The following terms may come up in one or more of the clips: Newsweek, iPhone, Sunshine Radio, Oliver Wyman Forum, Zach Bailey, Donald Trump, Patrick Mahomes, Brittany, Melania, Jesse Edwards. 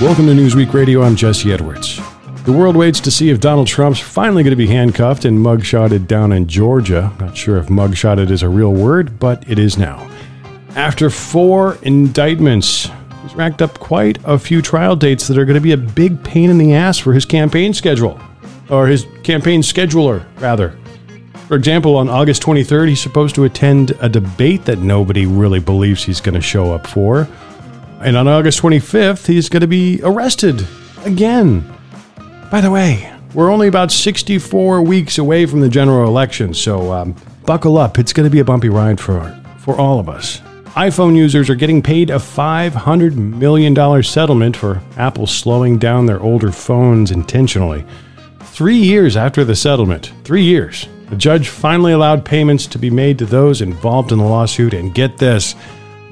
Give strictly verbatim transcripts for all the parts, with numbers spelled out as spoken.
Welcome to Newsweek Radio. I'm Jesse Edwards. The world waits to see if Donald Trump's finally going to be handcuffed and mugshotted down in Georgia. Not sure if mugshotted is a real word, but it is now. After four indictments, he's racked up quite a few trial dates that are going to be a big pain in the ass for his campaign schedule. Or his campaign scheduler, rather. For example, on August twenty-third, he's supposed to attend a debate that nobody really believes he's going to show up for. And on August twenty-fifth, he's going to be arrested again. By the way, we're only about sixty-four weeks away from the general election, so um, buckle up. It's going to be a bumpy ride for, for all of us. iPhone users are getting paid a five hundred million dollars settlement for Apple slowing down their older phones intentionally. Three years after the settlement, three years, the judge finally allowed payments to be made to those involved in the lawsuit. And get this,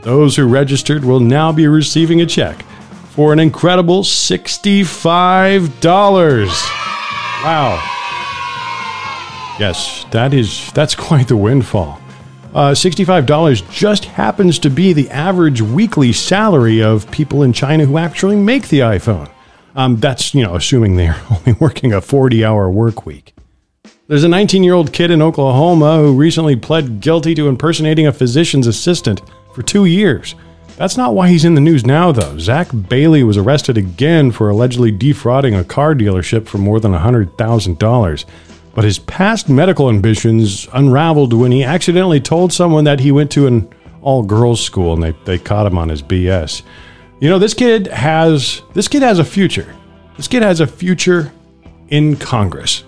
those who registered will now be receiving a check for an incredible sixty-five dollars. Wow. Yes, that is, that's quite the windfall. Uh, sixty-five dollars just happens to be the average weekly salary of people in China who actually make the iPhone. Um, that's, you know, assuming they're only working a forty-hour work week. There's a nineteen-year-old kid in Oklahoma who recently pled guilty to impersonating a physician's assistant for two years. That's not why he's in the news now, though. Zach Bailey was arrested again for allegedly defrauding a car dealership for more than one hundred thousand dollars. But his past medical ambitions unraveled when he accidentally told someone that he went to an all-girls school, and they, they caught him on his B S. You know, this kid has this kid has a future. This kid has a future in Congress.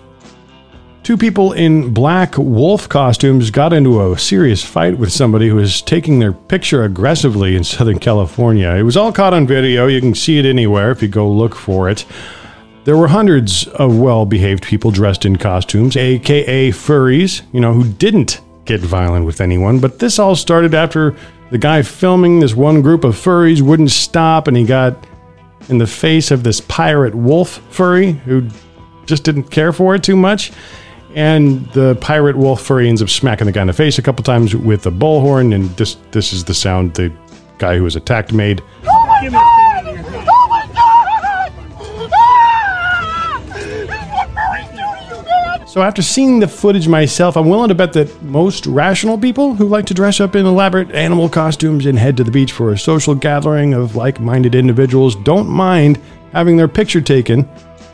Two people in black wolf costumes got into a serious fight with somebody who was taking their picture aggressively in Southern California. It was all caught on video. You can see it anywhere if you go look for it. There were hundreds of well-behaved people dressed in costumes, a k a furries, you know, who didn't get violent with anyone. But this all started after the guy filming this one group of furries wouldn't stop, and he got in the face of this pirate wolf furry who just didn't care for it too much. And the pirate wolf furry ends up smacking the guy in the face a couple times with a bullhorn, and this this is the sound the guy who was attacked made. Oh my god! Oh my god! Ah! What do you, so after seeing the footage myself, I'm willing to bet that most rational people who like to dress up in elaborate animal costumes and head to the beach for a social gathering of like-minded individuals don't mind having their picture taken.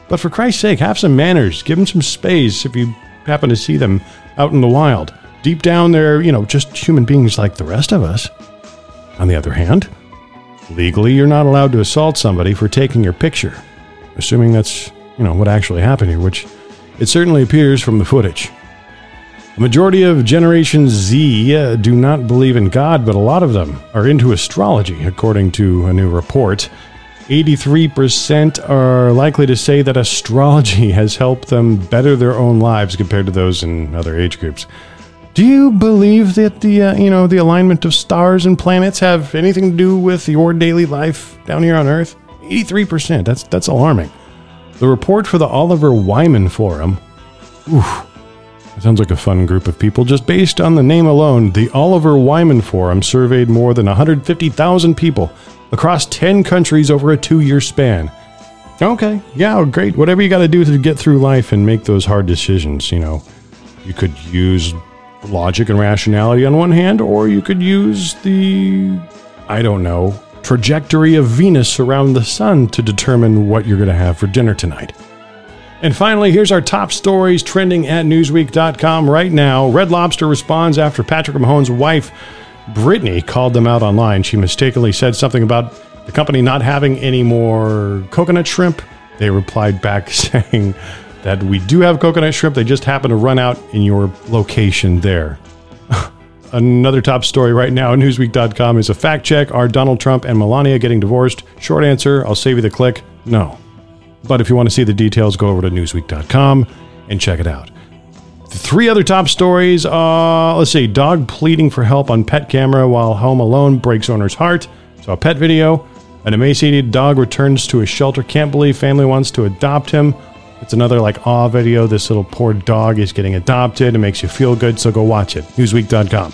But for Christ's sake, have some manners. Give them some space if you happen to see them out in the wild. Deep down, they're, you know, just human beings like the rest of us. On the other hand, legally, you're not allowed to assault somebody for taking your picture, assuming that's, you know, what actually happened here, which it certainly appears from the footage. The majority of Generation Z uh, do not believe in God, but a lot of them are into astrology, according to a new report. eighty-three percent are likely to say that astrology has helped them better their own lives compared to those in other age groups. Do you believe that the uh, you know the alignment of stars and planets have anything to do with your daily life down here on Earth? eighty-three percent. That's that's alarming. The report for the Oliver Wyman Forum. Oof. That sounds like a fun group of people. Just based on the name alone, the Oliver Wyman Forum surveyed more than one hundred fifty thousand people across ten countries over a two-year span. Okay, yeah, great. Whatever you got to do to get through life and make those hard decisions, you know. You could use logic and rationality on one hand, or you could use the, I don't know, trajectory of Venus around the sun to determine what you're going to have for dinner tonight. And finally, here's our top stories trending at Newsweek dot com right now. Red Lobster responds after Patrick Mahomes' wife Brittany called them out online. She mistakenly said something about the company not having any more coconut shrimp. They replied back saying that we do have coconut shrimp. They just happen to run out in your location there. Another top story right now at Newsweek dot com is a fact check. Are Donald Trump and Melania getting divorced? Short answer, I'll save you the click, no. But if you want to see the details, go over to Newsweek dot com and check it out. The three other top stories, uh, let's see, dog pleading for help on pet camera while home alone breaks owner's heart. So a pet video, an emaciated dog returns to a shelter. Can't believe family wants to adopt him. It's another like aw video. This little poor dog is getting adopted. It makes you feel good, so go watch it. Newsweek dot com.